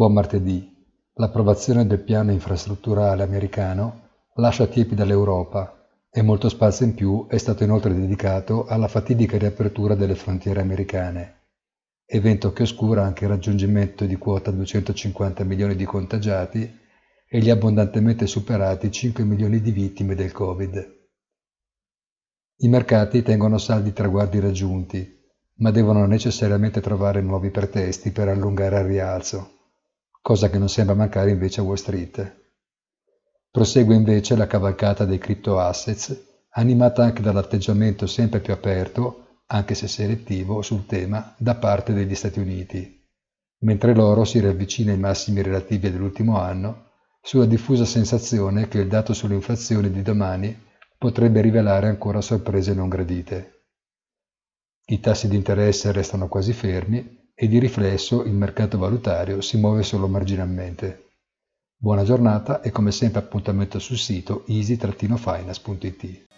Buon martedì. L'approvazione del piano infrastrutturale americano lascia tiepida l'Europa e molto spazio in più è stato inoltre dedicato alla fatidica riapertura delle frontiere americane, evento che oscura anche il raggiungimento di quota 250 milioni di contagiati e gli abbondantemente superati 5 milioni di vittime del Covid. I mercati tengono saldi i traguardi raggiunti, ma devono necessariamente trovare nuovi pretesti per allungare al rialzo, cosa che non sembra mancare invece a Wall Street. Prosegue invece la cavalcata dei crypto assets, animata anche dall'atteggiamento sempre più aperto, anche se selettivo, sul tema da parte degli Stati Uniti, mentre l'oro si riavvicina ai massimi relativi dell'ultimo anno sulla diffusa sensazione che il dato sull'inflazione di domani potrebbe rivelare ancora sorprese non gradite. I tassi di interesse restano quasi fermi e di riflesso il mercato valutario si muove solo marginalmente. Buona giornata e come sempre appuntamento sul sito easy-finance.it.